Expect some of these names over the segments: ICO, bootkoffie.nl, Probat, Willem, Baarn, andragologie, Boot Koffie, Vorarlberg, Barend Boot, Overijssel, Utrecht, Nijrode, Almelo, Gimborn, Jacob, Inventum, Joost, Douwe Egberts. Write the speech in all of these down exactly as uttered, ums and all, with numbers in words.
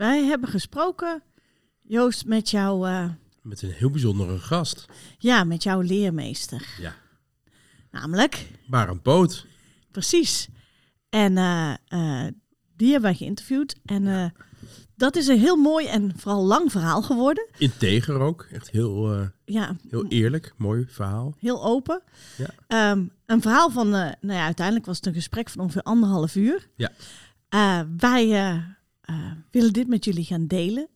Wij hebben gesproken, Joost, met jou... Uh, met een heel bijzondere gast. Ja, met jouw leermeester. Ja. Namelijk? Barend Boot. Precies. En uh, uh, die hebben wij geïnterviewd. En uh, dat is een heel mooi en vooral lang verhaal geworden. Integer ook. Echt heel, uh, ja, heel eerlijk. Mooi verhaal. Heel open. Ja. Um, een verhaal van... Uh, nou ja, uiteindelijk was het een gesprek van ongeveer anderhalf uur. Ja. Uh, wij uh, uh, willen dit met jullie gaan delen.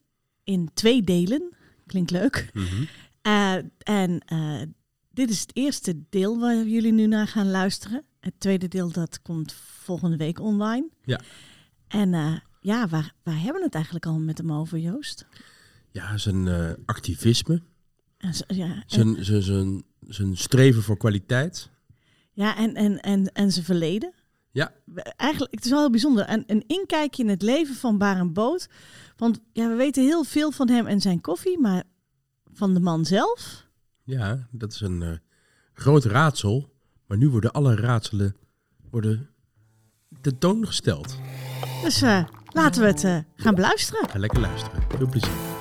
In twee delen. Klinkt leuk. Mm-hmm. Uh, en... Uh, Dit is het eerste deel waar jullie nu naar gaan luisteren. Het tweede deel dat komt volgende week online. Ja. En uh, ja, waar, waar hebben we het eigenlijk al met hem over, Joost? Ja, zijn uh, activisme. En z- ja, zijn, en, zijn, zijn, zijn streven voor kwaliteit. Ja, en, en, en, en zijn verleden. Ja. Eigenlijk, het is wel heel bijzonder. En een inkijkje in het leven van Barend Boot. Want ja, we weten heel veel van hem en zijn koffie, maar van de man zelf... Ja, dat is een uh, groot raadsel. Maar nu worden alle raadselen worden tentoongesteld. Dus uh, laten we het uh, gaan beluisteren. Ja, lekker luisteren. Veel plezier.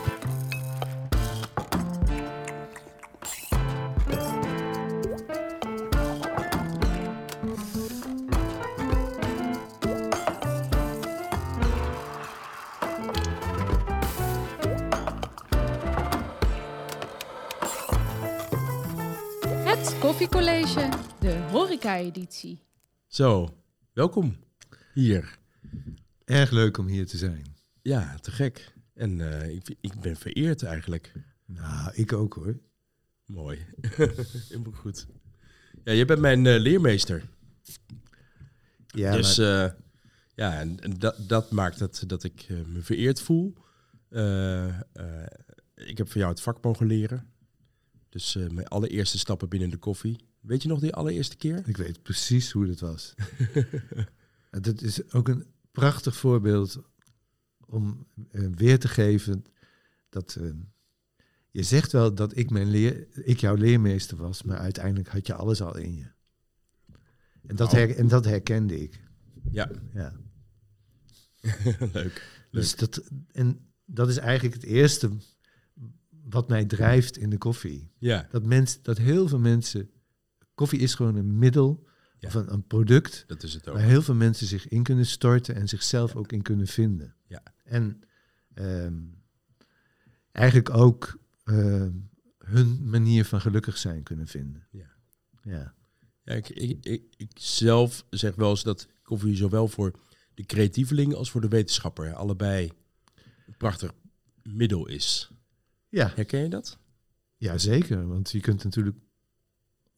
Koffiecollege, de horeca-editie. Zo, welkom hier. Erg leuk om hier te zijn. Ja, te gek. En uh, ik, ik ben vereerd eigenlijk. Nou, ik ook hoor. Mooi. Helemaal goed. Ja, jij bent mijn uh, leermeester. Ja, dus maar... uh, ja, en, en dat, dat maakt dat, dat ik uh, me vereerd voel. Uh, uh, ik heb van jou het vak mogen leren. Dus uh, mijn allereerste stappen binnen de koffie. Weet je nog die allereerste keer? Ik weet precies hoe dat was. Dat is ook een prachtig voorbeeld om uh, weer te geven dat uh, je zegt wel dat ik, mijn leer, ik jouw leermeester was, maar uiteindelijk had je alles al in je. En dat, her, en dat herkende ik. Ja. Ja. Leuk. Leuk. Dus dat, en dat is eigenlijk het eerste... wat mij drijft in de koffie. Ja. Dat, mens, dat heel veel mensen... Koffie is gewoon een middel... Ja. Of een, een product... Dat is het ook. Waar heel veel mensen zich in kunnen storten... en zichzelf ja. ook in kunnen vinden. Ja. En um, eigenlijk ook... Uh, hun manier van gelukkig zijn kunnen vinden. Ja. Ja. Ja, ik, ik, ik, ik zelf zeg wel eens dat koffie... zowel voor de creatieveling als voor de wetenschapper... allebei een prachtig middel is... Ja. Herken je dat? Ja, zeker. Want je kunt natuurlijk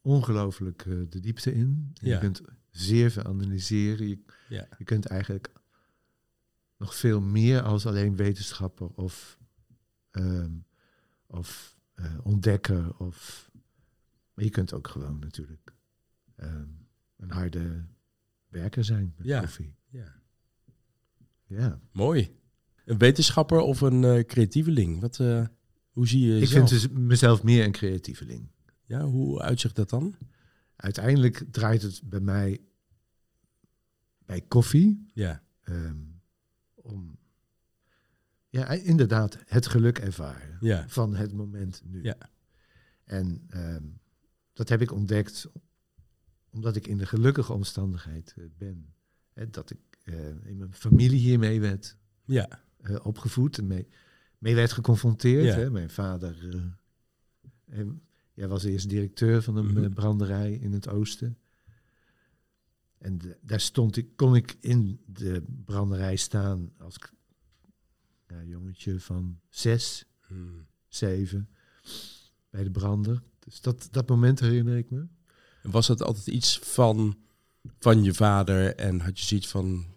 ongelooflijk uh, de diepte in. Ja. Je kunt zeer veel analyseren. Je, ja. je kunt eigenlijk nog veel meer als alleen wetenschapper of, um, of uh, ontdekker. Of, maar je kunt ook gewoon natuurlijk um, een harde werker zijn met ja. koffie. Ja. Ja. Mooi. Een wetenschapper of een uh, creatieveling? Wat... Uh... Hoe zie je Ik zelf? vind dus mezelf meer een creatieveling. Ja, hoe uitzicht dat dan? Uiteindelijk draait het bij mij bij koffie. Ja. Um, om ja, inderdaad het geluk ervaren ja. van het moment nu. Ja. En um, dat heb ik ontdekt omdat ik in de gelukkige omstandigheid uh, ben. Hè, dat ik uh, in mijn familie hiermee werd ja. uh, opgevoed en mee... Mee werd geconfronteerd. Ja. Hè? Mijn vader uh, en, ja, was eerst directeur van een mm-hmm. branderij in het oosten. En de, daar stond ik, kon ik in de branderij staan als ja, jongetje van zes, mm. zeven, bij de brander. Dus dat, dat moment herinner ik me. En was dat altijd iets van, van je vader en had je zoiets van...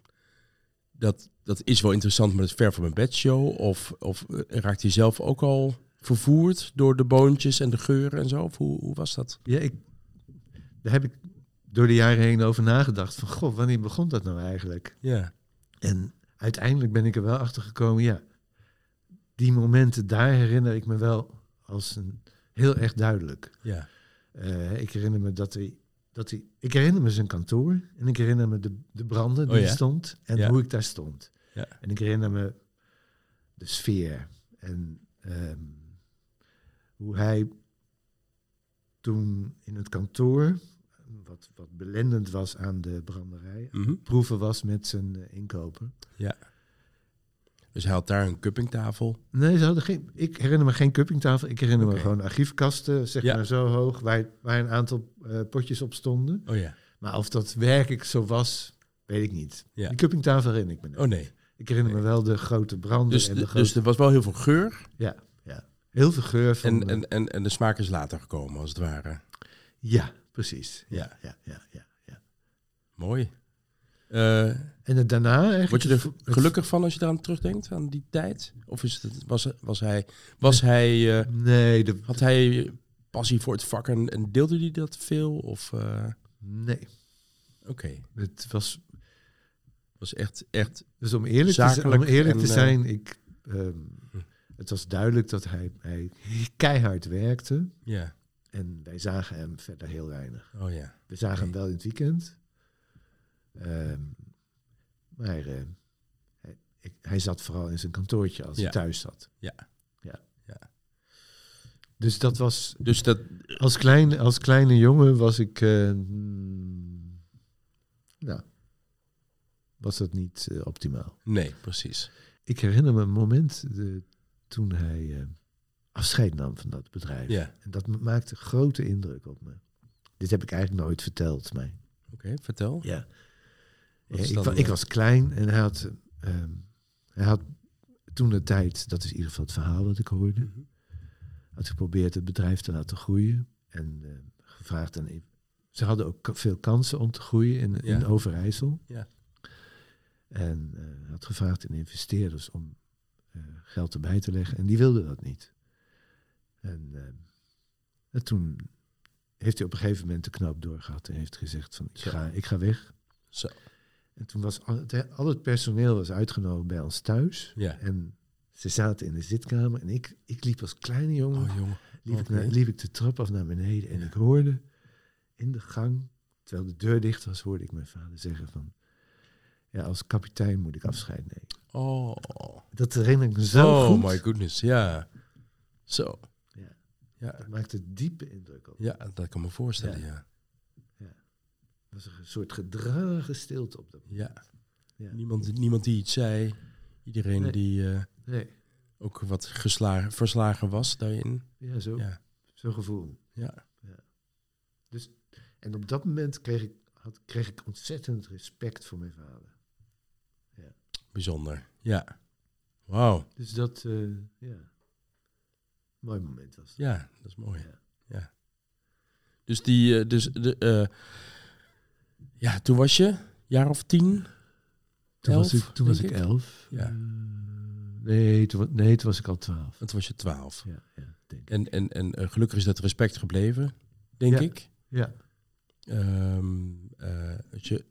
Dat, dat is wel interessant, maar het is ver van mijn bedshow. Of, of raakt hij zelf ook al vervoerd door de boontjes en de geuren en zo? Of hoe, hoe was dat? Ja, ik, daar heb ik door de jaren heen over nagedacht. Van, goh, wanneer begon dat nou eigenlijk? Ja. En uiteindelijk ben ik er wel achter gekomen. Ja, die momenten, daar herinner ik me wel als een heel erg duidelijk. Ja. Uh, ik herinner me dat hij... Dat hij, ik herinner me zijn kantoor en ik herinner me de, de branden die oh ja? stond en ja. hoe ik daar stond. Ja. En ik herinner me de sfeer. En um, hoe hij toen in het kantoor, wat, wat belendend was aan de branderij, mm-hmm. aan het proeven was met zijn uh, inkoper. Ja. Dus hij had daar een cuppingtafel? Nee, ze hadden geen, ik herinner me geen cuppingtafel. Ik herinner okay. me gewoon archiefkasten, zeg ja. maar zo hoog, waar, waar een aantal uh, potjes op stonden. Oh ja. Maar of dat werkelijk zo was, weet ik niet. Ja. Die cuppingtafel herinner ik me niet. Oh nee. Ik herinner nee. me wel de grote branden. Dus, en de, de grote... dus er was wel heel veel geur? Ja, ja. Heel veel geur. Van en, de... En, en, en de smaak is later gekomen, als het ware? Ja, precies. Ja, ja, ja, ja. ja. Mooi. Uh, en daarna eigenlijk... Word je er gelukkig van als je daaraan terugdenkt, aan die tijd? Of is het, was, was hij... Was nee, hij uh, nee, de, had hij passie voor het vak en, en deelde hij dat veel? Of, uh... Nee. Oké. Okay. Het was... was echt, echt dus om eerlijk zakelijk te, om eerlijk en, te zijn, ik, um, het was duidelijk dat hij, hij keihard werkte. Ja. En wij zagen hem verder heel weinig. Oh ja. We zagen okay. hem wel in het weekend. Um, maar uh, hij, ik, hij zat vooral in zijn kantoortje als ja. hij thuis zat. Ja. ja. ja. Dus dat was... Dus dat, als, klein, als kleine jongen was ik... Uh, mm, nou... was dat niet uh, optimaal. Nee, precies. Ik herinner me een moment de, toen hij uh, afscheid nam van dat bedrijf. Ja. En dat maakte grote indruk op me. Dit heb ik eigenlijk nooit verteld. Maar... Oké, okay, vertel. Ja. ja ik, wa- ik was klein en hij had, um, hij had toen de tijd, dat is in ieder geval het verhaal wat ik hoorde, mm-hmm. had geprobeerd het bedrijf te laten groeien en uh, gevraagd. Aan, ze hadden ook veel kansen om te groeien in, ja. in Overijssel. Ja. En uh, had gevraagd aan investeerders om uh, geld erbij te leggen. En die wilden dat niet. En, uh, en toen heeft hij op een gegeven moment de knoop doorgehad. En heeft gezegd van, ik ga, ik ga weg. Zo. En toen was al het, al het personeel was uitgenodigd bij ons thuis. Ja. En ze zaten in de zitkamer. En ik, ik liep als kleine jongen. Oh, jongen. Liep, ik na, liep ik de trap af naar beneden. En ja. ik hoorde in de gang, terwijl de deur dicht was, hoorde ik mijn vader zeggen van... Ja, als kapitein moet ik afscheid nemen. Oh. Dat herinner ik me zo oh, goed. Oh my goodness, ja. Zo. Ja. ja. Dat maakte diepe indruk op. Ja, dat kan me voorstellen, ja. ja. ja. Er was een soort gedragen stilte op dat moment. Ja. ja. Niemand, niemand die iets zei. Iedereen nee. die uh, nee. ook wat geslagen, verslagen was daarin. Ja, zo. Ja. Zo'n gevoel. Ja. ja. Dus, en op dat moment kreeg ik, had, kreeg ik ontzettend respect voor mijn vader. Bijzonder, ja. Wauw. Dus dat, uh, ja. Mooi moment was dat. Ja, dat is mooi. Ja. ja. Dus die, dus de, uh, ja, toen was je, jaar of tien? Toen elf, was ik, toen was ik, ik elf. Ja. Uh, nee, toen, nee, toen was ik al twaalf. Toen was je twaalf. Ja, ja, denk en, en, en uh, gelukkig is dat respect gebleven, denk ja. ik. Ja. Um, uh, je...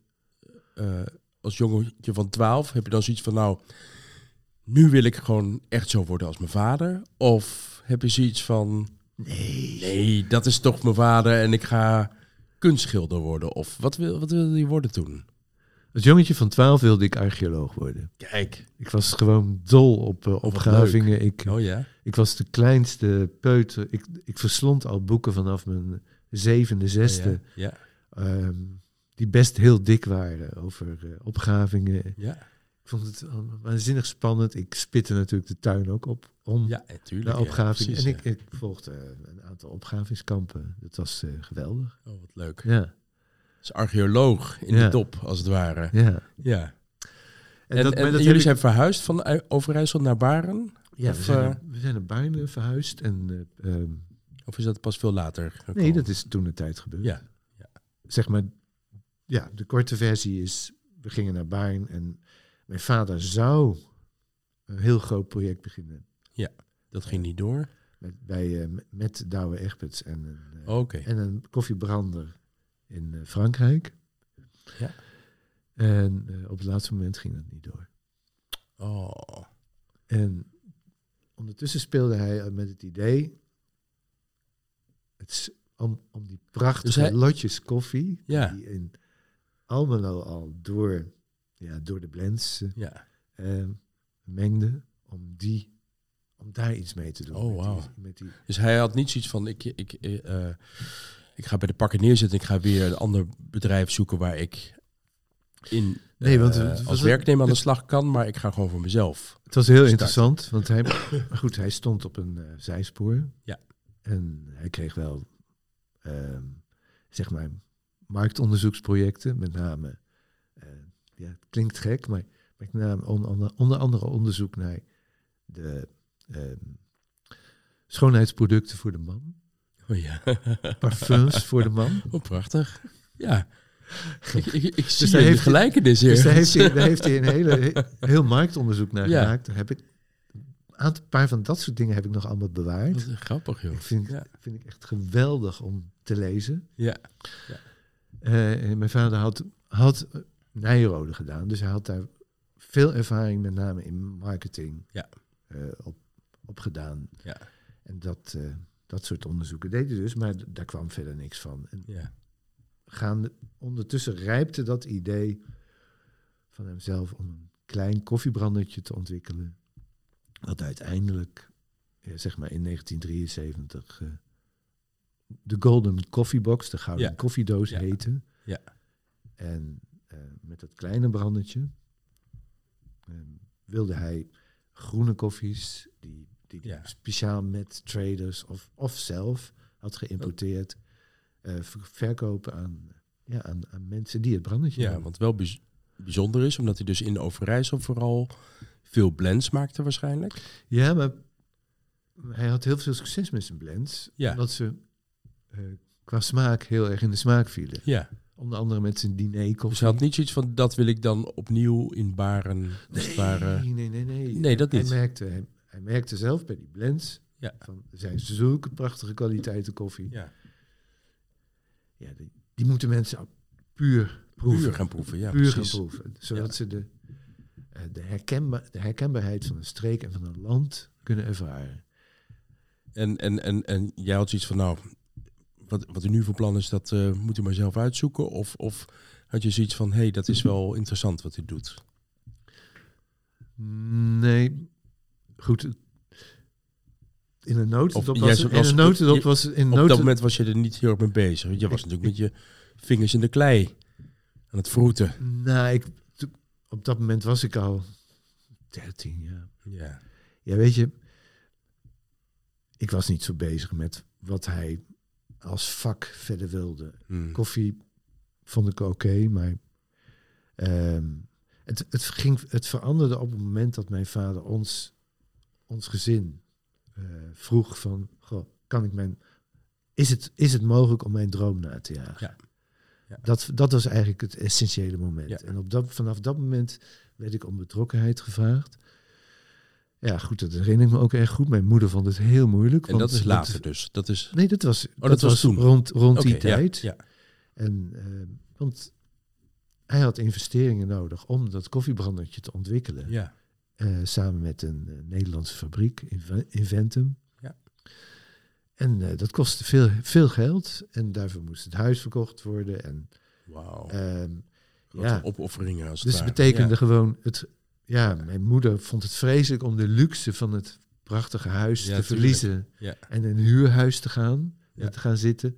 Uh, Als jongetje van twaalf, heb je dan zoiets van, nou, nu wil ik gewoon echt zo worden als mijn vader? Of heb je zoiets van, nee, nee dat is toch mijn vader en ik ga kunstschilder worden? Of wat, wil, wat wilde je worden toen? Als jongetje van twaalf wilde ik archeoloog worden. Kijk. Ik was gewoon dol op uh, opgravingen. Ik, oh, ja. ik was de kleinste peuter. Ik, ik verslond al boeken vanaf mijn zevende, zesde. Ja. ja. Um, die best heel dik waren over uh, opgravingen. Ja. Ik vond het waanzinnig spannend. Ik spitte natuurlijk de tuin ook op om ja, natuurlijk, naar opgravingen. Ja, precies, en ik, ja. ik volgde uh, een aantal opgravingskampen. Dat was uh, geweldig. Oh, wat leuk. Ja. Dus archeoloog in ja. de top, als het ware. Ja. ja. En, en, dat, en, en dat jullie ik... zijn verhuisd van Overijssel naar Baarn? Ja, of, we, zijn, uh, we zijn naar Baarn verhuisd. En, uh, um... Of is dat pas veel later gekomen? Nee, dat is toen de tijd gebeurd. Ja. ja. Zeg maar... Ja, de korte versie is, we gingen naar Baarn en mijn vader zou een heel groot project beginnen. Ja, dat ging niet door. Met, bij, uh, met Douwe Egberts en een, uh, okay. en een koffiebrander in uh, Frankrijk. Ja. En uh, op het laatste moment ging dat niet door. Oh. En ondertussen speelde hij met het idee... Het, om, om die prachtige dus hij... lotjes koffie... Ja. Die in, Almelo al door, ja, door de blends ja. uh, mengde om die, om daar iets mee te doen. Oh, wow. Met die, met die... Dus hij had niet zoiets van, ik, ik, uh, ik ga bij de pakken neerzetten, ik ga weer een ander bedrijf zoeken waar ik in nee, want, uh, als werknemer aan de slag kan, maar ik ga gewoon voor mezelf. Het was heel starten. Interessant, want hij, goed, hij stond op een uh, zijspoor. Ja. En hij kreeg wel, uh, zeg maar, marktonderzoeksprojecten, met name, uh, ja, het klinkt gek, maar met name onder, onder andere onderzoek naar de uh, schoonheidsproducten voor de man. Oh ja. Parfums voor de man. Oh, prachtig. Ja. Ik, ik, ik dus zie daar heeft gelijkenis hier. Dus daar heeft hij, daar heeft hij een hele, heel marktonderzoek naar ja. gemaakt. Daar heb ik een paar van dat soort dingen heb ik nog allemaal bewaard. Dat is grappig, joh. Ik vind, ja. vind ik echt geweldig om te lezen. Ja. ja. Uh, mijn vader had, had Nijrode gedaan, dus hij had daar veel ervaring, met name in marketing, ja. uh, op, op gedaan. Ja. En dat, uh, dat soort onderzoeken deed hij dus, maar d- daar kwam verder niks van. En ja. gaande, ondertussen rijpte dat idee van hemzelf om een klein koffiebrandertje te ontwikkelen, wat uiteindelijk, ja, zeg maar in negentien drieënzeventig, uh, de Golden Coffee Box, de gouden ja. koffiedoos ja. heette. Ja. En uh, met dat kleine brandertje uh, wilde hij groene koffies, die, die ja. speciaal met traders of, of zelf had geïmporteerd, uh, verkopen aan, ja, aan, aan mensen die het brandertje ja, hadden. Wat wel bijz- bijzonder is, omdat hij dus in Overijssel vooral veel blends maakte waarschijnlijk. Ja, maar hij had heel veel succes met zijn blends, ja. omdat ze... Uh, qua smaak heel erg in de smaak vielen. Ja. Onder andere met zijn dinerkoffie. Dus hij had niet zoiets van, dat wil ik dan opnieuw in Baarn. Nee, Baarn, nee, nee, nee. Nee, nee dat hij, niet. Hij merkte, hij, hij merkte zelf bij die blends... Ja. Van, er zijn zulke prachtige kwaliteiten koffie. Ja. Ja, die, die moeten mensen puur proeven. Puur gaan proeven, ja. Puur precies. gaan proeven. Zodat ja. ze de, uh, de, herkenbaar, de herkenbaarheid van een streek en van een land kunnen ervaren. En, en, en, en jij had zoiets van, nou... Wat, wat er nu voor plan is, dat uh, moet u maar zelf uitzoeken. Of, of had je zoiets van, hé, hey, dat is wel interessant wat hij doet? Nee, goed. In een notendop was, ja, was, notendop was in op noten... dat moment was je er niet heel erg mee bezig. Je was ik, natuurlijk ik, met je vingers in de klei aan het vroeten. Nou, ik, to, op dat moment was ik al dertien, ja. ja. Ja, weet je, ik was niet zo bezig met wat hij... als vak verder wilde. Hmm. Koffie vond ik oké, okay, maar um, het, het, ging, het veranderde op het moment dat mijn vader ons, ons gezin uh, vroeg van, goh, kan ik mijn, is het, is het mogelijk om mijn droom na te jagen? Ja. Ja. Dat, dat was eigenlijk het essentiële moment. Ja. En op dat, vanaf dat moment werd ik om betrokkenheid gevraagd. Ja, goed, dat herinner ik me ook erg goed. Mijn moeder vond het heel moeilijk. En want dat is later dat, dus? Dat is... Nee, dat was, oh, dat dat was, was toen. rond, rond okay, die tijd. Ja, ja. En, uh, want hij had investeringen nodig om dat koffiebrandertje te ontwikkelen. Ja. Uh, samen met een uh, Nederlandse fabriek, Inventum. Ja. En uh, dat kostte veel, veel geld. En daarvoor moest het huis verkocht worden. En, wauw. Uh, ja. Opofferingen als het Dus het betekende ja. gewoon... het. Ja, mijn moeder vond het vreselijk om de luxe van het prachtige huis ja, te verliezen. Ja. En in een huurhuis te gaan, ja. te gaan zitten.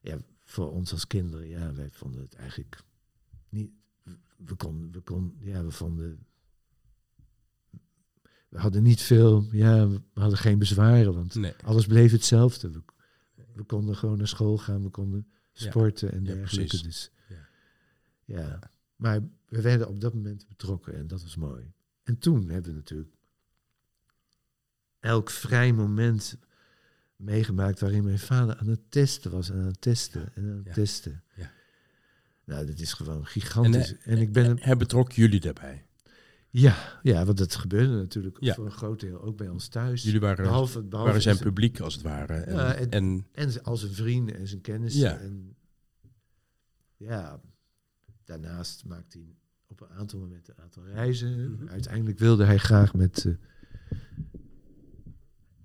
Ja, voor ons als kinderen, ja, wij vonden het eigenlijk niet... We konden, we konden, ja, we vonden... We hadden niet veel, ja, we hadden geen bezwaren, want nee. alles bleef hetzelfde. We, we konden gewoon naar school gaan, we konden sporten ja. en dergelijke. Ja, dus, ja. ja. Maar we werden op dat moment betrokken en dat was mooi. En toen hebben we natuurlijk elk vrij moment meegemaakt waarin mijn vader aan het testen was. En aan het testen en aan het ja. testen. Ja. Nou, dat is gewoon gigantisch. En, en, en ik ben en, hij betrok jullie daarbij? Ja, ja, want dat gebeurde natuurlijk ja. voor een groot deel ook bij ons thuis. Jullie waren, behalve, behalve waren zijn z- publiek als het ware. En, ja, en, en, en als een vrienden en zijn kennissen. Ja. En, ja. Daarnaast maakte hij op een aantal momenten een aantal reizen. Mm-hmm. Uiteindelijk wilde hij graag met... Uh,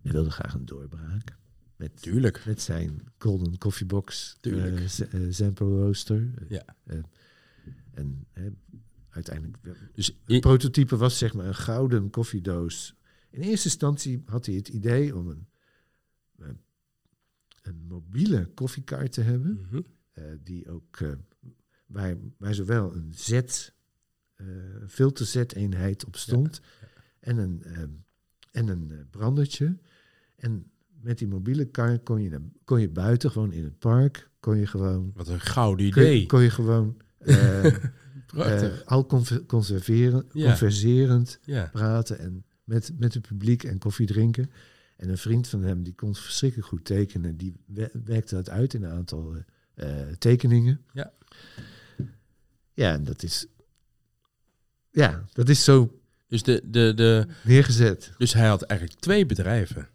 hij wilde graag een doorbraak. Met, Tuurlijk. Met zijn Golden Coffee Box. Tuurlijk. Uh, z- uh, sample rooster. Ja. Uh, en uh, uiteindelijk... Dus het i- prototype was zeg maar een gouden koffiedoos In eerste instantie had hij het idee om een, een mobiele koffiekaart te hebben. Mm-hmm. Uh, die ook uh, waar, waar zowel een Z, uh, filterzeteenheid op stond. Ja. En een, uh, en een uh, brandertje. En met die mobiele kaart kon je, naar, kon je buiten, gewoon in het park, kon je gewoon... Wat een gouden idee. Kon, kon je gewoon uh, uh, al conver, conserveren, ja. converserend ja. praten en met, met het publiek en koffie drinken. En een vriend van hem, die kon verschrikkelijk goed tekenen. Die werkte dat uit in een aantal uh, tekeningen. Ja, ja en dat is... Ja, dat is zo... Dus de, de, de, neergezet. Dus hij had eigenlijk twee bedrijven.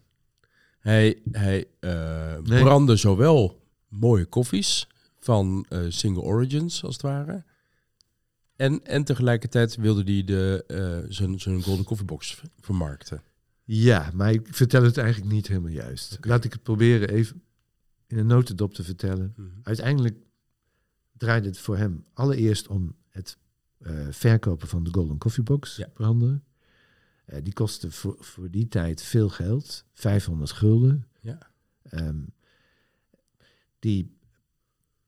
Hij, hij uh, nee. brandde zowel mooie koffies van uh, single origins, als het ware. En, en tegelijkertijd wilde hij de, uh, zijn, zijn golden koffiebox vermarkten. Ja, maar ik vertel het eigenlijk niet helemaal juist. Okay. Laat ik het proberen even in een notendop te vertellen. Mm-hmm. Uiteindelijk draaide het voor hem allereerst om het... Uh, verkopen van de Golden Coffee Box, ja. branden. Uh, die kostte voor, voor die tijd veel geld, vijfhonderd gulden. Ja. Um, die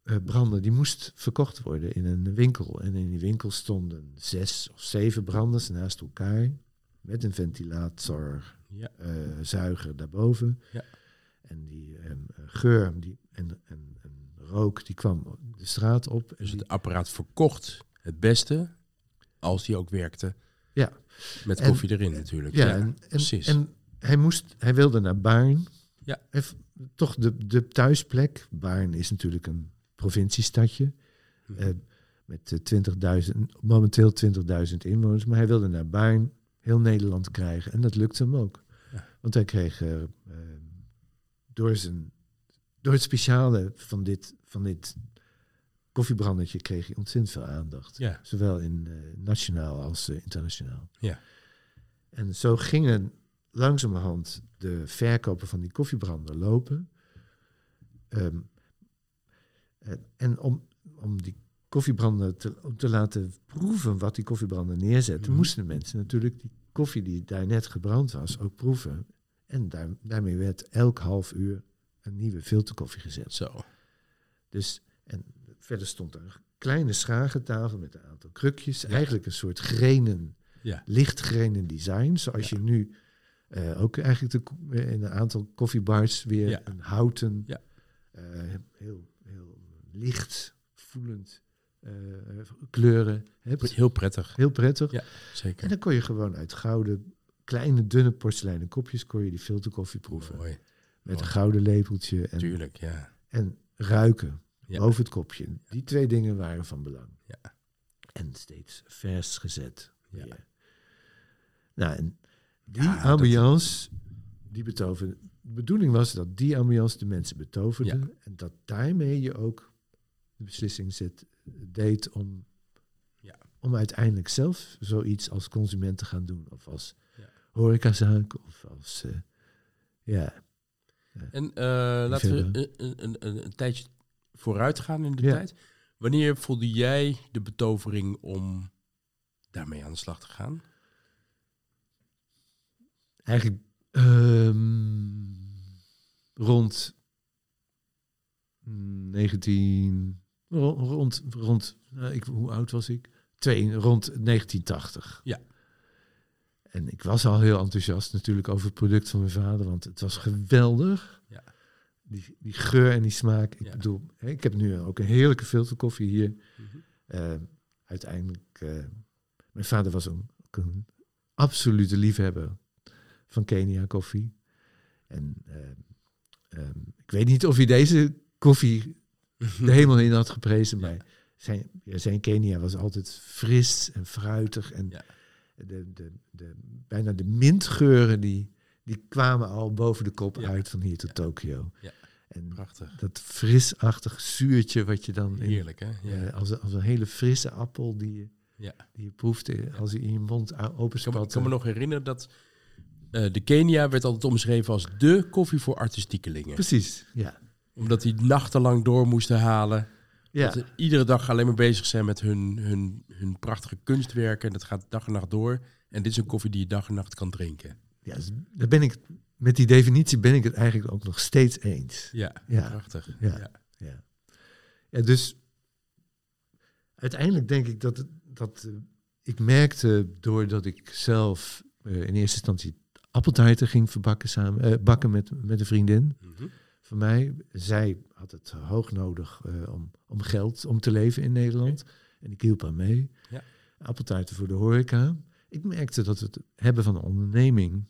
uh, brander die moest verkocht worden in een winkel. En in die winkel stonden zes of zeven branders naast elkaar met een ventilator, ja. uh, zuiger daarboven. Ja. En die um, geur die, en, en, en rook die kwam de straat op. Dus het apparaat verkocht... Het beste, als die ook werkte, ja. met koffie en, erin natuurlijk. Ja, ja en, precies. En, en hij, moest, hij wilde naar Baarn. Ja. Even, toch de, de thuisplek. Baarn is natuurlijk een provinciestadje. Hm. Eh, met twintigduizend, momenteel twintigduizend inwoners. Maar hij wilde naar Baarn heel Nederland krijgen. En dat lukte hem ook. Ja. Want hij kreeg uh, door, zijn, door het speciale van dit... Van dit koffiebrandertje kreeg je ontzettend veel aandacht. Ja. Zowel in uh, nationaal als uh, internationaal. Ja. En zo gingen langzamerhand de verkopen van die koffiebrander lopen. Um, uh, en om, om die koffiebrander te, om te laten proeven wat die koffiebrander neerzette... Mm. moesten de mensen natuurlijk die koffie die daar net gebrand was ook proeven. En daar, daarmee werd elk half uur een nieuwe filterkoffie gezet. Zo. Dus... en verder stond er een kleine schragentafel met een aantal krukjes. Ja. Eigenlijk een soort grenen, ja. lichtgrenen design. Zoals ja. je nu uh, ook eigenlijk de, in een aantal koffiebars weer ja. een houten, ja. uh, heel, heel licht voelend uh, kleuren hebt. Heel prettig. Heel prettig. Ja, zeker. En dan kon je gewoon uit gouden, kleine, dunne porseleinen kopjes... kon je die filterkoffie proeven. Mooi. Met Mooi. een gouden lepeltje. En, Tuurlijk, ja. En ruiken. Ja. Boven het kopje. Die twee dingen waren van belang. Ja. En steeds vers gezet. Ja. Ja. Nou, en die ja, ambiance, dat... die betoverde. De bedoeling was dat die ambiance de mensen betoverde. Ja. En dat daarmee je ook de beslissing zet, deed om, ja. om uiteindelijk zelf zoiets als consument te gaan doen. Of als ja. horecazaak. Of als, uh, ja. En uh, laten we een, een, een, een tijdje... vooruitgaan in de ja. tijd. Wanneer voelde jij de betovering om daarmee aan de slag te gaan? Eigenlijk um, rond negentien rond rond nou, ik, hoe oud was ik? Twee rond negentien tachtig. Ja. En ik was al heel enthousiast natuurlijk over het product van mijn vader, want het was geweldig. Ja. Die, die geur en die smaak. Ik ja. bedoel, ik heb nu ook een heerlijke filterkoffie hier. Mm-hmm. Uh, uiteindelijk, uh, mijn vader was een, een absolute liefhebber van Kenia koffie. En uh, um, ik weet niet of hij deze koffie de hemel in had geprezen, ja. maar zijn, ja, zijn Kenia was altijd fris en fruitig. En ja. de, de, de, bijna de mintgeuren die... die kwamen al boven de kop ja. uit van hier tot ja. Tokio. Ja. En prachtig. Dat frisachtig zuurtje wat je dan... In, Heerlijk, hè? Ja. Uh, als, als een hele frisse appel die je, ja. die je proeft ja. als hij in je mond openspat. Ik, ik kan me nog herinneren dat uh, de Kenia werd altijd omschreven als de koffie voor artistiekelingen. Precies, ja. Omdat die nachtenlang door moesten halen. Ja. Dat ze iedere dag alleen maar bezig zijn met hun, hun, hun prachtige kunstwerken. En dat gaat dag en nacht door. En dit is een koffie die je dag en nacht kan drinken. Ja, daar ben ik, met die definitie ben ik het eigenlijk ook nog steeds eens. Ja, ja. Prachtig. Ja, ja. Ja. Ja, dus uiteindelijk denk ik dat, dat uh, ik merkte, doordat ik zelf uh, in eerste instantie appeltaarten ging verbakken samen, uh, bakken met, met een vriendin mm-hmm. van mij. Zij had het hoog nodig uh, om, om geld om te leven in Nederland. Okay. En ik hielp haar mee. Ja. Appeltaarten voor de horeca. Ik merkte dat het hebben van een onderneming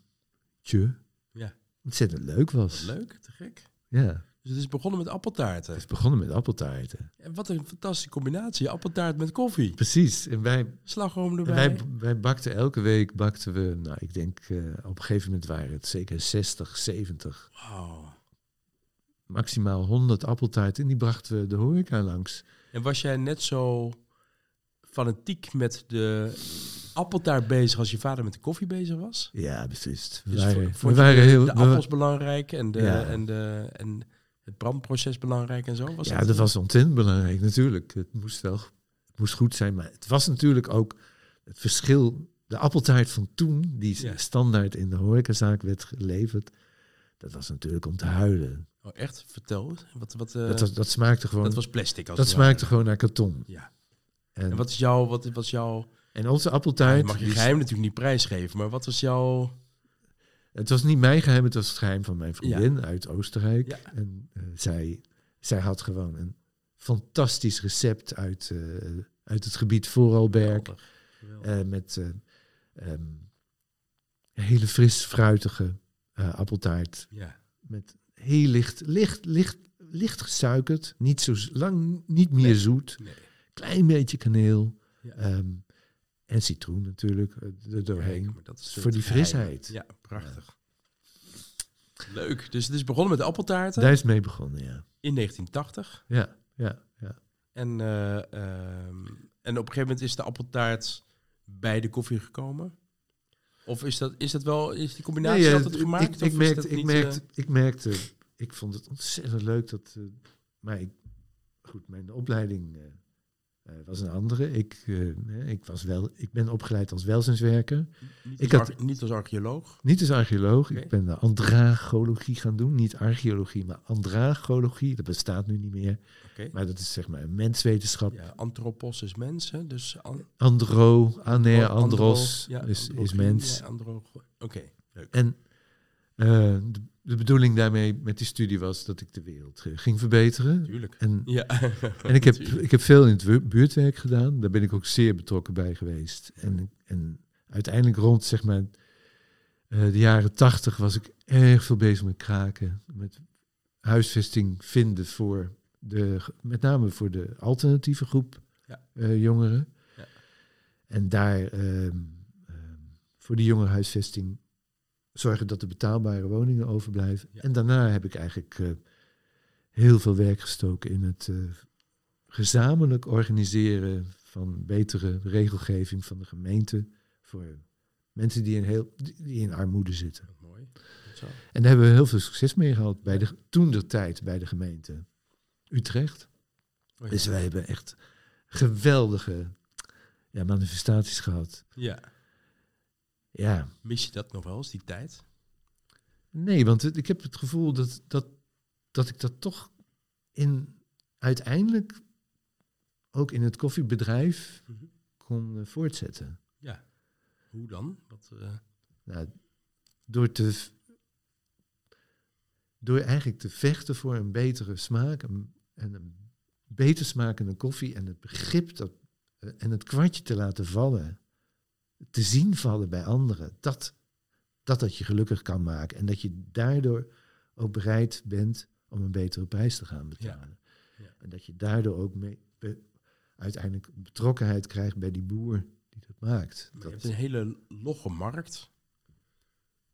tje, ja. ontzettend leuk was. Leuk, te gek. Ja. Dus het is begonnen met appeltaarten. Het is begonnen met appeltaarten. En wat een fantastische combinatie, appeltaart met koffie. Precies. En wij, slagroom erbij. Wij, wij bakten elke week, bakten we, nou ik denk uh, op een gegeven moment waren het zeker zestig, zeventig. Wow. Maximaal honderd appeltaarten en die brachten we de horeca langs. En was jij net zo fanatiek met de appeltaart bezig als je vader met de koffie bezig was? Ja, beslist. Dus we waren, we waren heel, de appels we, belangrijk en de... Ja. En de en het brandproces belangrijk en zo? Was ja, dat, dat was ontzettend belangrijk, natuurlijk. Het moest wel het moest goed zijn, maar het was natuurlijk ook het verschil. De appeltaart van toen, die ja. standaard in de horecazaak werd geleverd, dat was natuurlijk om te huilen. Oh, echt? Vertel. Wat, wat, uh, dat, was, dat smaakte gewoon... Dat was plastic. Als dat smaakte waren. Gewoon naar karton. Ja. En, en wat is jouw... Wat was jouw... En onze appeltaart... Ja, mag je geheim natuurlijk niet prijsgeven, maar wat was jouw... Het was niet mijn geheim, het was het geheim van mijn vriendin ja. uit Oostenrijk. Ja. En uh, zij, zij had gewoon een fantastisch recept uit, uh, uit het gebied Vorarlberg. Geweldig. Geweldig. Uh, met uh, um, een hele fris, fruitige uh, appeltaart. Ja. Met heel licht, licht, licht, licht gesuikerd. Niet zo lang, niet meer nee. zoet. Nee. Klein beetje kaneel. Ja. Um, En citroen natuurlijk er doorheen. Ja, maar dat is voor die frisheid. Geheim. Ja, prachtig. Ja. Leuk. Dus het is begonnen met de appeltaarten. Daar is mee begonnen, ja. In negentien tachtig. Ja, ja, ja. En, uh, um, en op een gegeven moment is de appeltaart bij de koffie gekomen? Of is dat, is dat wel, is die combinatie nee, uh, altijd gemaakt? Ik, ik, merkte, ik, niet, merkte, uh... ik merkte, ik vond het ontzettend leuk dat, uh, maar ik, goed, mijn opleiding... Uh, Uh, was een andere. Ik, uh, ik, was wel, ik ben opgeleid als welzijnswerker. Niet als, ik had, ar- niet als archeoloog? Niet als archeoloog. Okay. Ik ben de andragologie gaan doen. Niet archeologie, maar andragologie. Dat bestaat nu niet meer. Okay. Maar dat is zeg maar een menswetenschap. Ja, anthropos is mens, hè? Dus an- Andro, aner, andros andro, ja, is, is mens. Ja, andro- Oké, okay, leuk. En uh, de, de bedoeling daarmee met die studie was dat ik de wereld uh, ging verbeteren. Tuurlijk. En, ja. en ik, heb, ik heb veel in het buurtwerk gedaan. Daar ben ik ook zeer betrokken bij geweest. En, en uiteindelijk rond zeg maar, uh, de jaren tachtig was ik erg veel bezig met kraken. Met huisvesting vinden voor de, met name voor de alternatieve groep ja. uh, jongeren. Ja. En daar uh, uh, voor die jongerenhuisvesting... zorgen dat er betaalbare woningen overblijven. Ja. En daarna heb ik eigenlijk uh, heel veel werk gestoken in het uh, gezamenlijk organiseren van betere regelgeving van de gemeente voor mensen die in, heel, die in armoede zitten. Mooi. Zo. En daar hebben we heel veel succes mee gehad bij ja. de toentertijd bij de gemeente Utrecht. Oh ja. Dus wij hebben echt geweldige ja, manifestaties gehad. Ja. Ja. Mis je dat nog wel eens, die tijd? Nee, want ik heb het gevoel dat, dat, dat ik dat toch in uiteindelijk ook in het koffiebedrijf mm-hmm. kon uh, voortzetten. Ja. Hoe dan? Wat, uh... nou, door, te, door eigenlijk te vechten voor een betere smaak een, en een beter smakende koffie en het begrip dat, uh, en het kwartje te laten vallen. Te zien vallen bij anderen, dat, dat dat je gelukkig kan maken. En dat je daardoor ook bereid bent om een betere prijs te gaan betalen. Ja. Ja. En dat je daardoor ook mee, be, uiteindelijk betrokkenheid krijgt bij die boer die dat maakt. Maar dat je hebt een hele logge markt,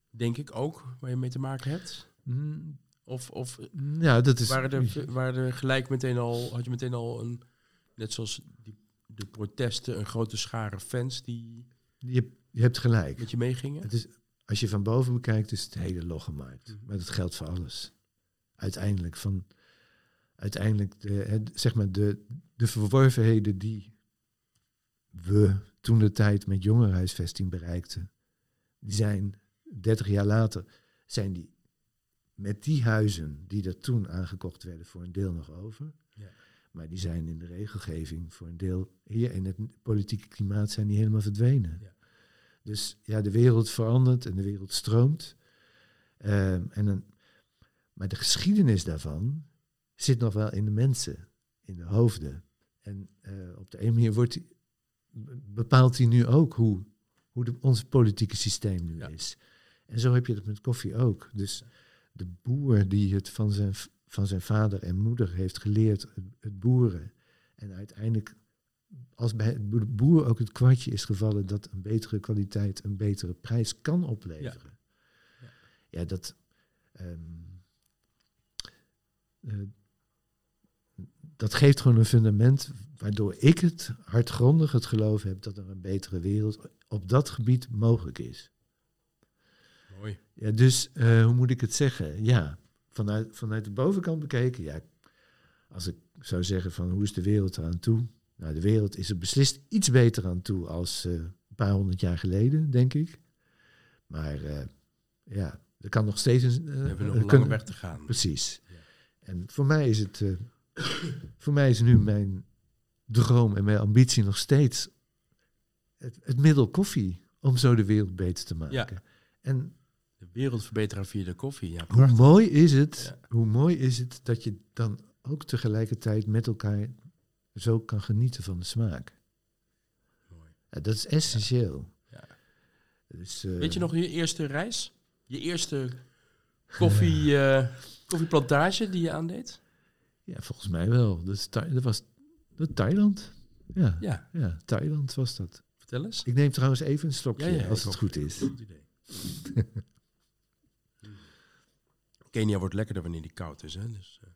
denk ik ook, waar je mee te maken hebt. Mm. Of, of ja, dat is, waren er, waren er gelijk meteen al, had je meteen al een, net zoals die, de protesten, een grote schare fans die... Je, je hebt gelijk. Met je meegingen? Het is, als je van boven bekijkt, is het hele logge markt. Mm-hmm. Maar dat geldt voor alles. Uiteindelijk van... Uiteindelijk, de, het, zeg maar, de, de verworvenheden die we toen de tijd met jongerenhuisvesting bereikten, die zijn dertig jaar later zijn die met die huizen die er toen aangekocht werden voor een deel nog over. Ja. Maar die zijn in de regelgeving voor een deel hier in het politieke klimaat zijn die helemaal verdwenen. Ja. Dus ja, de wereld verandert en de wereld stroomt. Uh, en een, maar de geschiedenis daarvan zit nog wel in de mensen, in de hoofden. En uh, op de een manier wordt die, bepaalt hij nu ook hoe, hoe de, ons politieke systeem nu ja. is. En zo heb je dat met koffie ook. Dus de boer die het van zijn, van zijn vader en moeder heeft geleerd, het, het boeren. En uiteindelijk, als bij de boer ook het kwartje is gevallen dat een betere kwaliteit een betere prijs kan opleveren. Ja, ja. ja dat... Um, uh, Dat geeft gewoon een fundament waardoor ik het hardgrondig het geloof heb dat er een betere wereld op dat gebied mogelijk is. Mooi. Ja, dus uh, hoe moet ik het zeggen? Ja, vanuit, vanuit de bovenkant bekeken, ja, als ik zou zeggen van hoe is de wereld eraan toe? Nou, de wereld is er beslist iets beter aan toe als uh, een paar honderd jaar geleden, denk ik. Maar uh, ja, er kan nog steeds... Uh, We hebben nog een lange kan, weg te gaan. Precies. Ja. En voor mij is het... Uh, Voor mij is nu mijn droom en mijn ambitie nog steeds het, het middel koffie om zo de wereld beter te maken. Ja. En de wereld verbeteren via de koffie. Ja, hoe mooi is het, ja. hoe mooi is het dat je dan ook tegelijkertijd met elkaar zo kan genieten van de smaak. Mooi. Ja, dat is essentieel. Ja. Ja. Dus, uh, Weet je nog je eerste reis? Je eerste koffie, ja. uh, koffieplantage die je aandeed? Ja, volgens mij wel. Dat, is Tha- dat was dat Thailand. Ja, ja. ja, Thailand was dat. Vertel eens. Ik neem trouwens even een slokje, ja, ja, als het goed is. Goed idee. Kenia wordt lekkerder wanneer die koud is, hè? Dus, uh...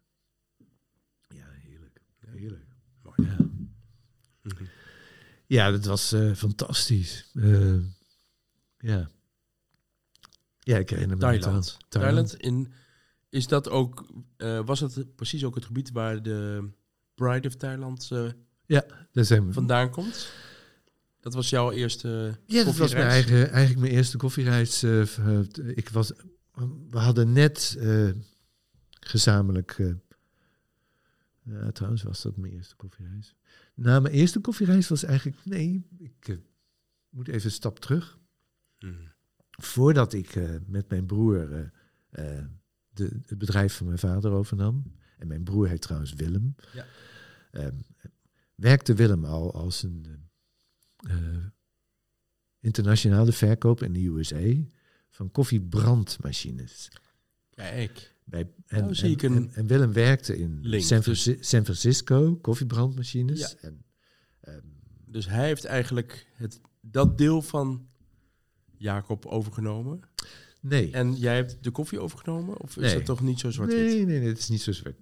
Ja, heerlijk. Ja, heerlijk. Mooi. Ja. Mm-hmm. Ja, dat was uh, fantastisch. Uh, ja. Ja, ik herinner me Thailand. Thailand in... Is dat ook, uh, was dat precies ook het gebied waar de Pride of Thailand uh, ja, daar zijn we. vandaan komt? Dat was jouw eerste koffiereis? Ja, dat was mijn eigen, eigenlijk mijn eerste koffiereis. Uh, ik was, we hadden net uh, gezamenlijk... Uh, ja, trouwens was dat mijn eerste koffiereis. Nou, mijn eerste koffiereis was eigenlijk... Nee, ik uh, moet even een stap terug. Mm. Voordat ik uh, met mijn broer... Uh, uh, De, het bedrijf van mijn vader overnam. En mijn broer heet trouwens Willem. Ja. Um, werkte Willem al als een uh, internationale verkoop in de U S A van koffiebrandmachines. Kijk. Bij, en, nou zie ik een en, en, en Willem werkte in San, Franci- San Francisco, koffiebrandmachines. Ja. En, um, dus hij heeft eigenlijk het, dat deel van Jacob overgenomen... Nee. En jij hebt de koffie overgenomen? Of is nee. dat toch niet zo zwart-wit? Nee, nee, nee, het is niet zo zwart.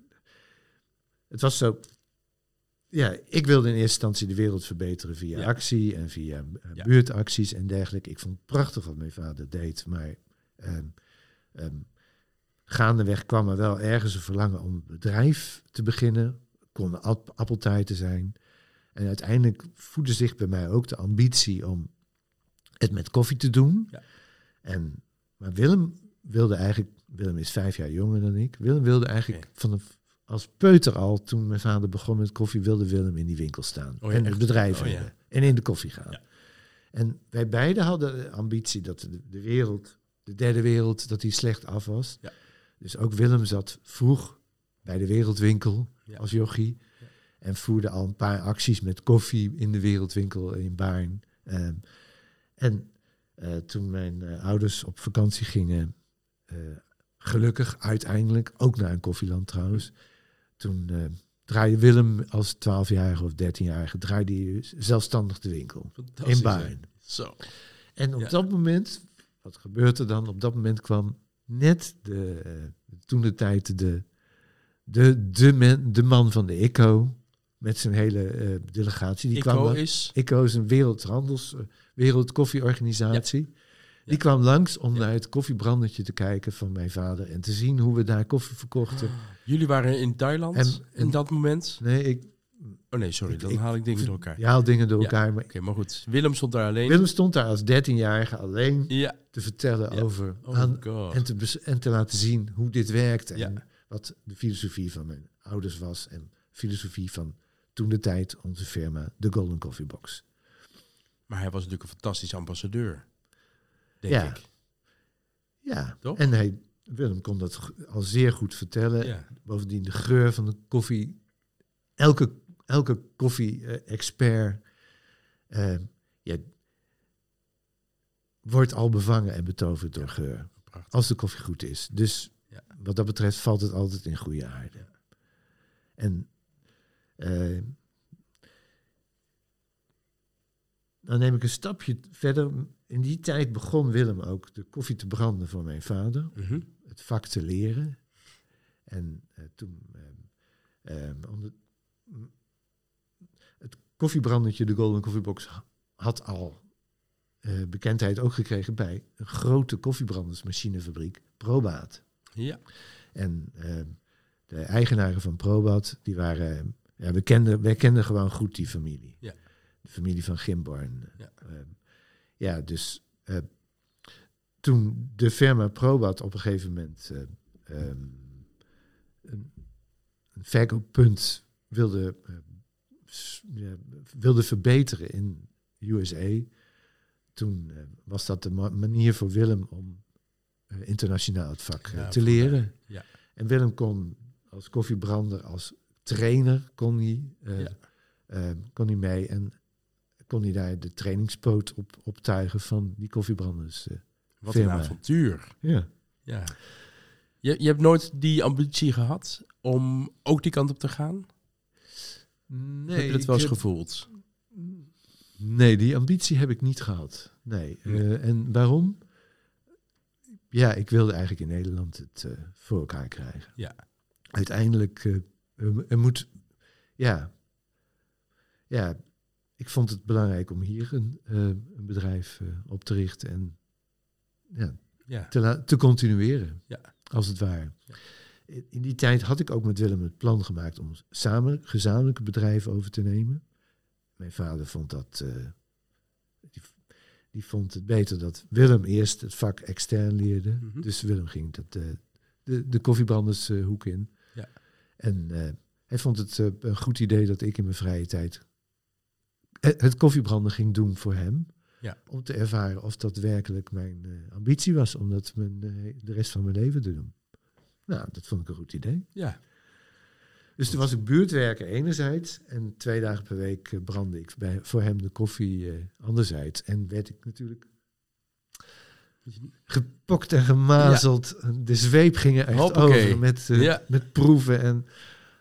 Het was zo... Ja, ik wilde in eerste instantie de wereld verbeteren via ja. actie en via ja. buurtacties en dergelijke. Ik vond het prachtig wat mijn vader deed, maar um, um, gaandeweg kwam er wel ergens een verlangen om een bedrijf te beginnen. Kon ap- appeltaarten zijn. En uiteindelijk voedde zich bij mij ook de ambitie om het met koffie te doen. Ja. En... Maar Willem wilde eigenlijk... Willem is vijf jaar jonger dan ik. Willem wilde eigenlijk okay. van de, als peuter al... Toen mijn vader begon met koffie... wilde Willem in die winkel staan. Oh, ja, en het bedrijf oh, hebben. Ja. En in de koffie gaan. Ja. En wij beiden hadden de ambitie... dat de, de wereld, de derde wereld... dat die slecht af was. Ja. Dus ook Willem zat vroeg... bij de wereldwinkel ja. als jochie. Ja. En voerde al een paar acties met koffie... in de wereldwinkel in Baarn. Um, en... Uh, toen mijn uh, ouders op vakantie gingen, uh, gelukkig uiteindelijk, ook naar een koffieland trouwens. Toen uh, draaide Willem als twaalfjarige of dertienjarige, draaide hij zelfstandig de winkel. In Baarn. Zo. En op ja. dat moment, wat gebeurt er dan? Op dat moment kwam net de, uh, toen de tijd de, de, de, men, de man van de I C O met zijn hele uh, delegatie. Die I C O kwam, is? I C O is een wereldhandels... Uh, Wereldkoffieorganisatie. Ja. Die ja. kwam langs om ja. naar het koffiebrandertje te kijken van mijn vader. En te zien hoe we daar koffie verkochten. Jullie waren in Thailand en, en, in dat moment? Nee, ik, Oh nee, sorry, ik, dan ik, haal ik dingen door elkaar. Je haalt dingen door elkaar. Ja, maar, okay, maar goed, Willem stond daar alleen. Willem stond daar als dertienjarige alleen ja. te vertellen ja. over... Oh aan, en, te bes- en te laten zien hoe dit werkt en ja. wat de filosofie van mijn ouders was. En filosofie van toen de tijd onze firma, de Golden Coffee Box. Maar hij was natuurlijk een fantastische ambassadeur, denk ja. ik. Ja, toch? En hij, Willem kon dat al zeer goed vertellen. Ja. Bovendien de geur van de koffie... Elke, elke koffie-expert uh, ja, wordt al bevangen en betoverd door ja, geur. Prachtig. Als de koffie goed is. Dus ja. wat dat betreft valt het altijd in goede aarde. Ja. En uh, dan neem ik een stapje verder. In die tijd begon Willem ook de koffie te branden voor mijn vader. Mm-hmm. Het vak te leren. En uh, toen... Uh, Um, om de, m, het koffiebrandertje, de Golden Coffee Box, had al uh, bekendheid ook gekregen bij een grote koffiebrandersmachinefabriek, Probat. Ja. En uh, de eigenaren van Probat, die waren, ja, we kenden, wij kenden gewoon goed die familie. Ja. De familie van Gimborn. Ja, uh, ja dus uh, toen de firma Probat op een gegeven moment uh, um, een, verkooppunt wilde, uh, wilde verbeteren in U S A. Toen uh, was dat de ma- manier voor Willem om uh, internationaal het vak uh, ja, te leren. Ja. En Willem kon als koffiebrander, als trainer kon hij, uh, ja. uh, kon hij mee en kon hij daar de trainingspoot op optuigen van die koffiebranders. Uh, Wat firma. Een avontuur. Ja. ja. Je, je hebt nooit die ambitie gehad om ook die kant op te gaan? Nee. Heb je dat wel eens heb... gevoeld? Nee, die ambitie heb ik niet gehad. Nee. nee. Uh, en waarom? Ja, ik wilde eigenlijk in Nederland het uh, voor elkaar krijgen. Ja. Uiteindelijk uh, er moet... Ja. Ja, ik vond het belangrijk om hier een, uh, een bedrijf uh, op te richten en ja, ja. Te, la- te continueren. Ja. Als het ware. Ja. In die tijd had ik ook met Willem het plan gemaakt om samen gezamenlijke bedrijven over te nemen. Mijn vader vond dat... Uh, die, die vond het beter dat Willem eerst het vak extern leerde. Mm-hmm. Dus Willem ging dat, uh, de, de koffiebrandershoek uh, in. Ja. En uh, hij vond het uh, een goed idee dat ik in mijn vrije tijd... het koffiebranden ging doen voor hem. Ja. Om te ervaren of dat werkelijk mijn uh, ambitie was om dat mijn, uh, de rest van mijn leven te doen. Nou, dat vond ik een goed idee. Ja. Dus toen was ik buurtwerker enerzijds en twee dagen per week uh, brandde ik bij, voor hem de koffie uh, anderzijds. En werd ik natuurlijk gepokt en gemazeld. Ja. De zweep ging er echt Hoppakee. over met, uh, ja. met proeven en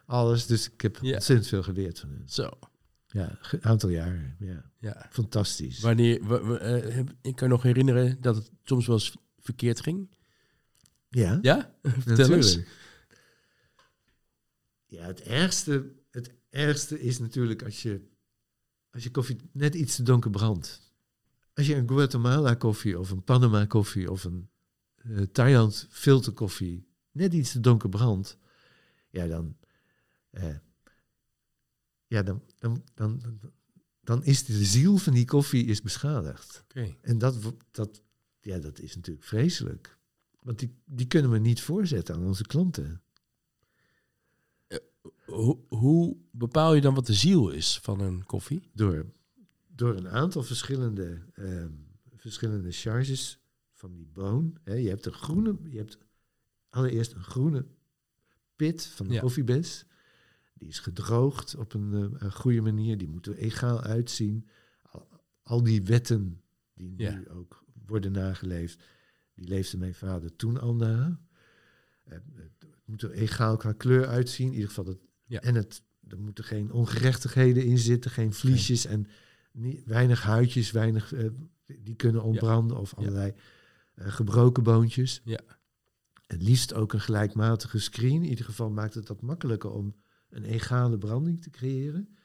alles. Dus ik heb ja. ontzettend veel geleerd van hem. Zo. Ja, een aantal jaren. Ja. Ja. Fantastisch. Wanneer, w- w- uh, ik kan nog herinneren dat het soms wel eens verkeerd ging. Ja, ja? natuurlijk. Ja, het ergste, het ergste is natuurlijk als je, als je koffie net iets te donker brandt. Als je een Guatemala koffie of een Panama koffie of een uh, Thailand filterkoffie net iets te donker brandt, ja, dan, uh, ja dan, dan, dan, dan, dan is de ziel van die koffie is beschadigd. Okay. En dat, dat, ja, dat is natuurlijk vreselijk. Want die, die kunnen we niet voorzetten aan onze klanten. Uh, ho, hoe bepaal je dan wat de ziel is van een koffie? Door, door een aantal verschillende, uh, verschillende charges van die boon. He, je hebt een groene, je hebt allereerst een groene pit van de ja. koffiebes. Die is gedroogd op een, uh, een goede manier. Die moet er egaal uitzien. Al, al die wetten die nu ja. ook worden nageleefd. Die leefde mijn vader toen al na. Het moet er egaal qua kleur uitzien. In ieder geval dat, ja. En het, er moeten geen ongerechtigheden in zitten. Geen vliesjes nee. en nie, weinig huidjes. Weinig, uh, die kunnen ontbranden. Ja. Of allerlei ja. uh, gebroken boontjes. Ja. Het liefst ook een gelijkmatige screen. In ieder geval maakt het dat makkelijker om een egale branding te creëren.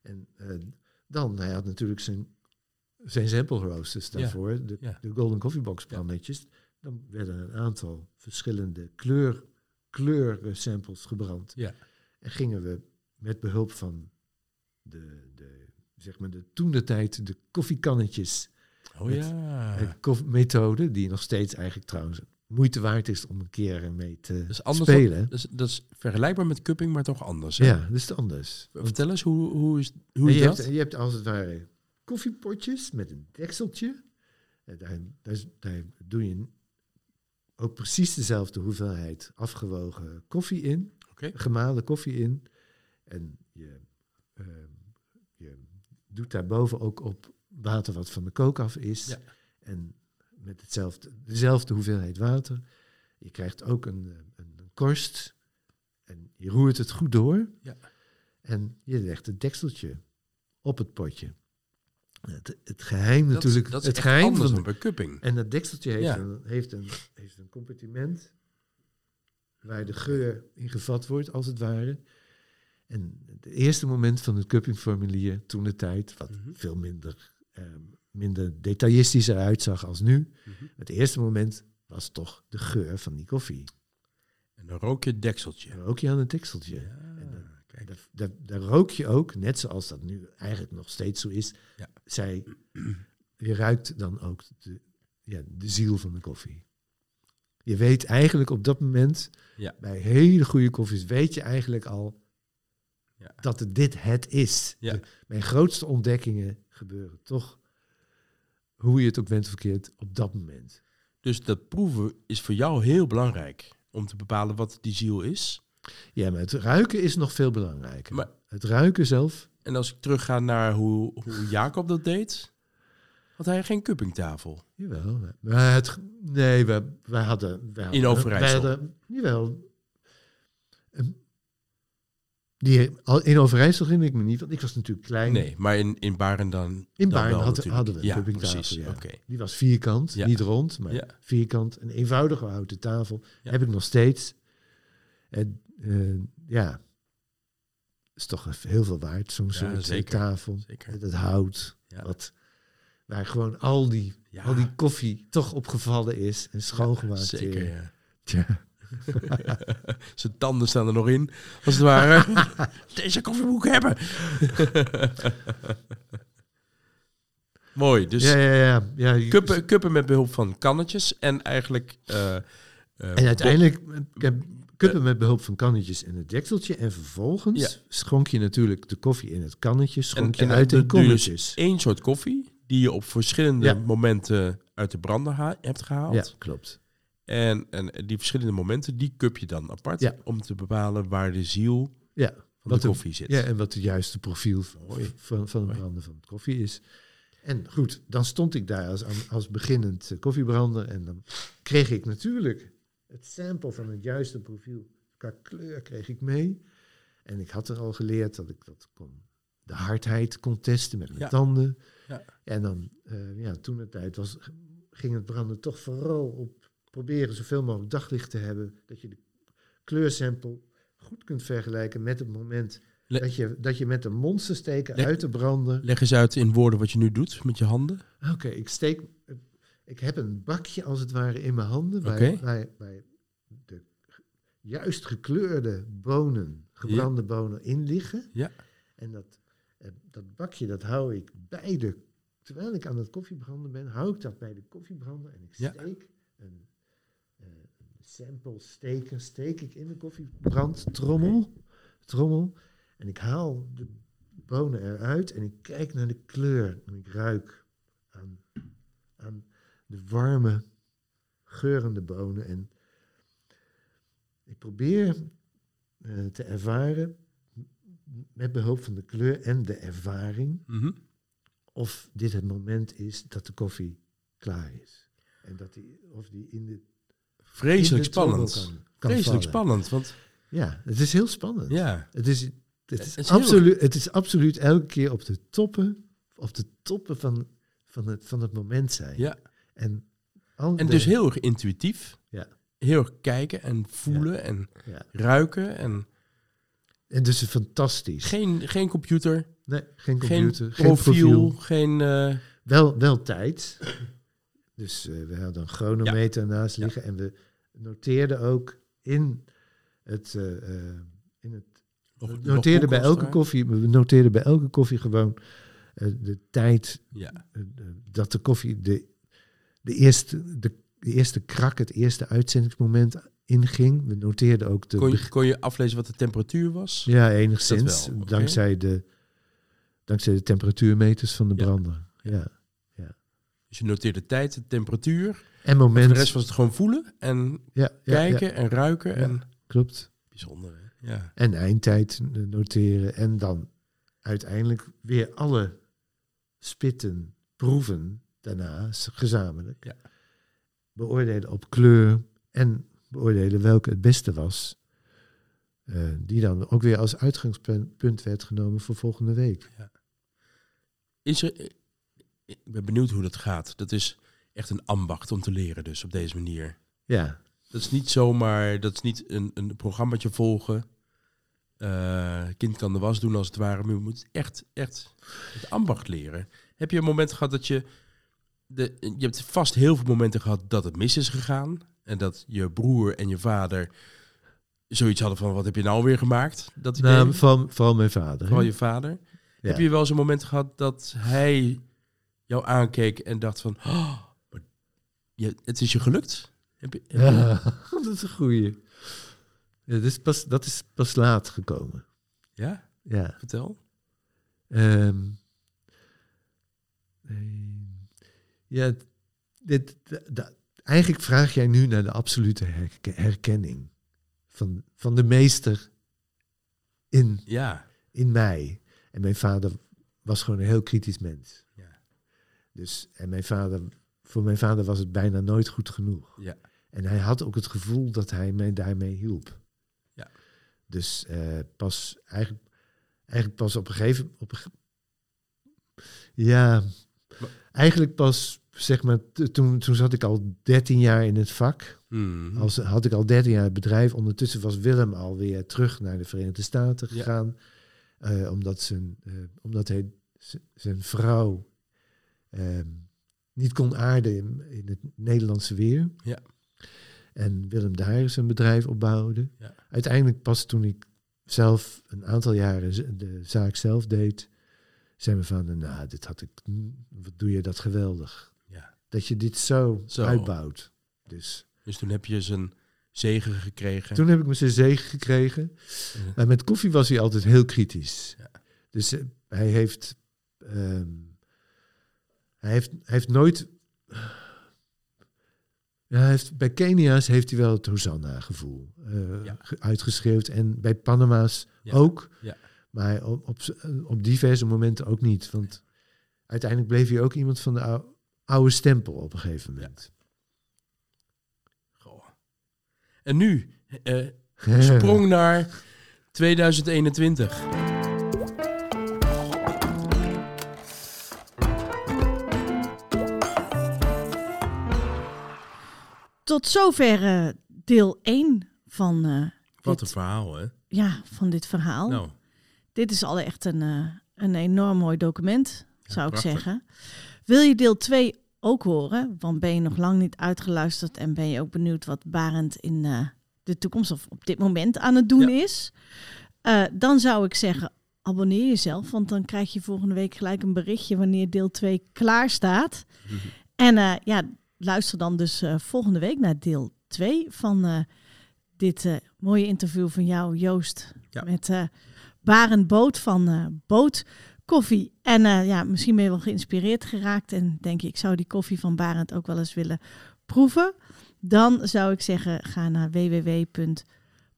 En uh, dan, hij had natuurlijk zijn... zijn sample roasters daarvoor, ja, de, ja. de Golden Coffee Box brandetjes. Ja. Dan werden een aantal verschillende kleur, kleur samples gebrand. Ja. En gingen we met behulp van de, de, zeg maar de toentertijd de koffiekannetjes. Oh ja. Met, uh, koffmethode, die nog steeds eigenlijk trouwens moeite waard is om een keer mee te dus spelen. Dan, dus, dat is vergelijkbaar met cupping, maar toch anders. Hè? Ja, dat is anders. Vertel eens, hoe, hoe is, hoe is je dat? Hebt, je hebt als het ware koffiepotjes met een dekseltje. En daar, daar, daar doe je ook precies dezelfde hoeveelheid afgewogen koffie in. Okay. Gemalen koffie in. En je, uh, je doet daarboven ook op water wat van de kook af is. Ja. En met hetzelfde, dezelfde hoeveelheid water. Je krijgt ook een, een, een korst. En je roert het goed door. Ja. En je legt het dekseltje op het potje. Het, het geheim dat natuurlijk. Is, dat is het geheim anders van, dan bij cupping. En dat dekseltje heeft, ja. een, heeft, een, heeft een compartiment waar de geur in gevat wordt, als het ware. En het eerste moment van het cuppingformulier, toen de tijd, wat mm-hmm. veel minder, uh, minder detailistisch eruit zag als nu. Mm-hmm. Het eerste moment was toch de geur van die koffie. En dan rook je het dekseltje. Dan rook je aan het dekseltje. Ja. En dan, Daar, daar, daar rook je ook, net zoals dat nu eigenlijk nog steeds zo is. Ja. Zij, je ruikt dan ook de, ja, de ziel van de koffie. Je weet eigenlijk op dat moment, ja. bij hele goede koffies, weet je eigenlijk al ja. dat het dit het is. Ja. De, mijn grootste ontdekkingen gebeuren toch, hoe je het ook bent verkeerd, op dat moment. Dus dat proeven is voor jou heel belangrijk, om te bepalen wat die ziel is. Ja, maar het ruiken is nog veel belangrijker. Maar, het ruiken zelf. En als ik terugga naar hoe, hoe Jacob dat deed, had hij geen cuppingtafel. Jawel. Maar het, nee, we, we hadden... We hadden In Overijssel. Wij hadden, jawel. Die, in Overijssel ging ik me niet, want ik was natuurlijk klein. Nee, maar in, in Baarn dan In Baarn dan had, hadden we een ja, cuppingtafel, precies. Ja. Okay. Die was vierkant, ja. niet rond, maar ja. vierkant. Een eenvoudige houten tafel ja. heb ik nog steeds. En, uh, ja, is toch heel veel waard, zo'n ja, soort tafel. Zeker. Dat hout, ja. wat, waar gewoon al die, ja. al die koffie toch opgevallen is en schoongemaakt is. Ja, zeker, ja. Tja. Zijn tanden staan er nog in, als het ware. Deze koffie moet ik hebben. Mooi, dus ja, ja, ja. Ja, kuppen, kuppen met behulp van kannetjes en eigenlijk... Uh, uh, en uiteindelijk... Ik heb, Kuppen met behulp van kannetjes en het dekseltje. En vervolgens ja. schonk je natuurlijk de koffie in het kannetje. Schonk en, je en uit in kommetjes. Dus één soort koffie die je op verschillende ja. momenten uit de brander ha- hebt gehaald. Ja, klopt. En, en die verschillende momenten, die cup je dan apart. Ja. Om te bepalen waar de ziel ja, van de, de koffie zit. Ja, en wat het juiste profiel Mooi. van, van het branden van de koffie is. En goed, dan stond ik daar als, als beginnend koffiebrander. En dan kreeg ik natuurlijk... Het sample van het juiste profiel qua kleur kreeg ik mee. En ik had er al geleerd dat ik dat kon. De hardheid kon testen met mijn ja. tanden. Ja. En dan, uh, ja, toen het tijd was, ging het branden toch vooral op proberen zoveel mogelijk daglicht te hebben. Dat je de kleursample goed kunt vergelijken met het moment Le- dat, je, dat je met de mond zou steken Le- uit de brander. Leg eens uit in woorden wat je nu doet met je handen. Oké, okay, ik steek... Ik heb een bakje als het ware in mijn handen waar, okay. waar, waar de juist gekleurde bonen, gebrande ja. bonen in liggen. Ja. En dat, dat bakje, dat hou ik bij de, terwijl ik aan het koffiebranden ben, hou ik dat bij de koffiebrander en ik steek ja. een, een sample steken, steek ik in de koffiebrandtrommel. Okay. Trommel, en ik haal de bonen eruit en ik kijk naar de kleur en ik ruik aan, aan de warme, geurende bonen. En ik probeer uh, te ervaren, met behulp van de kleur en de ervaring, mm-hmm. of dit het moment is dat de koffie klaar is. En dat die, of die in de... Vreselijk in de spannend. Kan, kan Vreselijk vallen. spannend, want... Ja, het is heel spannend. Ja. Het is, het is, het is, absolu- heel... het is absoluut elke keer op de toppen, op de toppen van, van, het, van het moment zijn. Ja. En, en dus heel erg intuïtief. Ja. Heel erg kijken en voelen ja. en ja. ruiken. En, en dus het fantastisch. Geen, geen computer. Nee, geen computer. Geen profiel. Geen, uh... wel, wel tijd. Dus uh, we hadden een chronometer ja. naast liggen. Ja. En we noteerden ook in het, uh, uh, in het We noteerden bij elke koffie, we noteerden bij elke koffie gewoon uh, de tijd ja. uh, dat de koffie de, de, eerste, de, de eerste krak, het eerste uitzendingsmoment inging. We noteerden ook de... Kon je, kon je aflezen wat de temperatuur was? Ja, enigszins. Wel, okay. Dankzij de dankzij de temperatuurmeters van de ja. brander. Ja. Ja. Dus je noteerde de tijd, de temperatuur. En moment. De rest was het gewoon voelen en ja, ja, kijken ja. en ruiken. Ja, en... Klopt. Bijzonder, hè? Ja. En eindtijd noteren. En dan uiteindelijk weer alle spitten, proeven daarna gezamenlijk. Ja. Beoordelen op kleur en beoordelen welke het beste was. Uh, die dan ook weer als uitgangspunt werd genomen voor volgende week. Ja. Is er, ik ben benieuwd hoe dat gaat. Dat is echt een ambacht om te leren dus op deze manier. Ja. Dat is niet zomaar, dat is niet een, een programmaatje volgen. Uh, kind kan de was doen als het ware. Maar je moet echt, echt het ambacht leren. Heb je een moment gehad dat je... De, je hebt vast heel veel momenten gehad dat het mis is gegaan. En dat je broer en je vader zoiets hadden van... Wat heb je nou weer gemaakt? Dat nou, van, vooral mijn vader. Vooral je vader. Ja. Heb je wel eens een moment gehad dat hij jou aankeek en dacht van... Oh, je, het is je gelukt? Heb je, heb ja, je... dat is een goeie. Ja, dat, is pas, dat is pas laat gekomen. Ja? Ja. Vertel. Um, ja, dit, d- d- eigenlijk vraag jij nu naar de absolute herken- herkenning van, van de meester in, ja. in mij. En mijn vader was gewoon een heel kritisch mens. Ja. Dus, en mijn vader... Voor mijn vader was het bijna nooit goed genoeg. Ja. En hij had ook het gevoel dat hij mij daarmee hielp. Ja. Dus uh, pas eigenlijk, eigenlijk pas op een gegeven moment... Ja, maar, eigenlijk pas, zeg maar, t- toen, toen zat ik al dertien jaar in het vak. Mm-hmm. Als, had ik al dertien jaar het bedrijf. Ondertussen was Willem alweer terug naar de Verenigde Staten gegaan. Ja. Uh, omdat, zijn, uh, omdat hij z- zijn vrouw... Um, niet kon aarden in, in het Nederlandse weer. Ja. En Willem daar zijn bedrijf opbouwde. Ja. Uiteindelijk pas toen ik zelf een aantal jaren de zaak zelf deed, zei me van, nou, dit had ik, wat doe je dat geweldig. Ja. Dat je dit zo, zo uitbouwt. Dus. dus toen heb je zijn zegen gekregen? Toen heb ik me zijn zegen gekregen. Ja. Maar met koffie was hij altijd heel kritisch. Ja. Dus uh, hij heeft... Um, Hij heeft, hij heeft nooit... Ja, hij heeft, bij Kenia's heeft hij wel het Hosanna-gevoel uh, ja. ge- uitgeschreeuwd. En bij Panama's ja. ook. Ja. Maar op, op, op diverse momenten ook niet. Want uiteindelijk bleef hij ook iemand van de oude, oude stempel op een gegeven moment. Ja. Goh. En nu? Uh, sprong naar tweeduizend eenentwintig. Tot zover uh, deel één van... Uh, Wat dit, een verhaal, hè? Ja, van dit verhaal. Nou. Dit is al echt een, uh, een enorm mooi document, ja, zou prachtig. Ik zeggen. Wil je deel twee ook horen? Want ben je nog lang niet uitgeluisterd... en ben je ook benieuwd wat Barend in uh, de toekomst... of op dit moment aan het doen ja. is? Uh, dan zou ik zeggen, abonneer jezelf... want dan krijg je volgende week gelijk een berichtje... wanneer deel twee klaar staat. Mm-hmm. En uh, ja... Luister dan dus uh, volgende week naar deel twee van uh, dit uh, mooie interview van jou, Joost. Ja. Met uh, Barend Boot van uh, Boot Koffie. En uh, ja, misschien ben je wel geïnspireerd geraakt. En denk je, ik zou die koffie van Barend ook wel eens willen proeven. Dan zou ik zeggen, ga naar w w w punt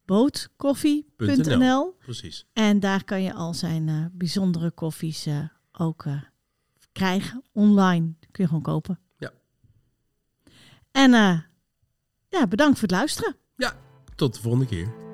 boot koffie punt n l. Precies. En daar kan je al zijn uh, bijzondere koffies uh, ook uh, krijgen. Online kun je gewoon kopen. En uh, ja, bedankt voor het luisteren. Ja, tot de volgende keer.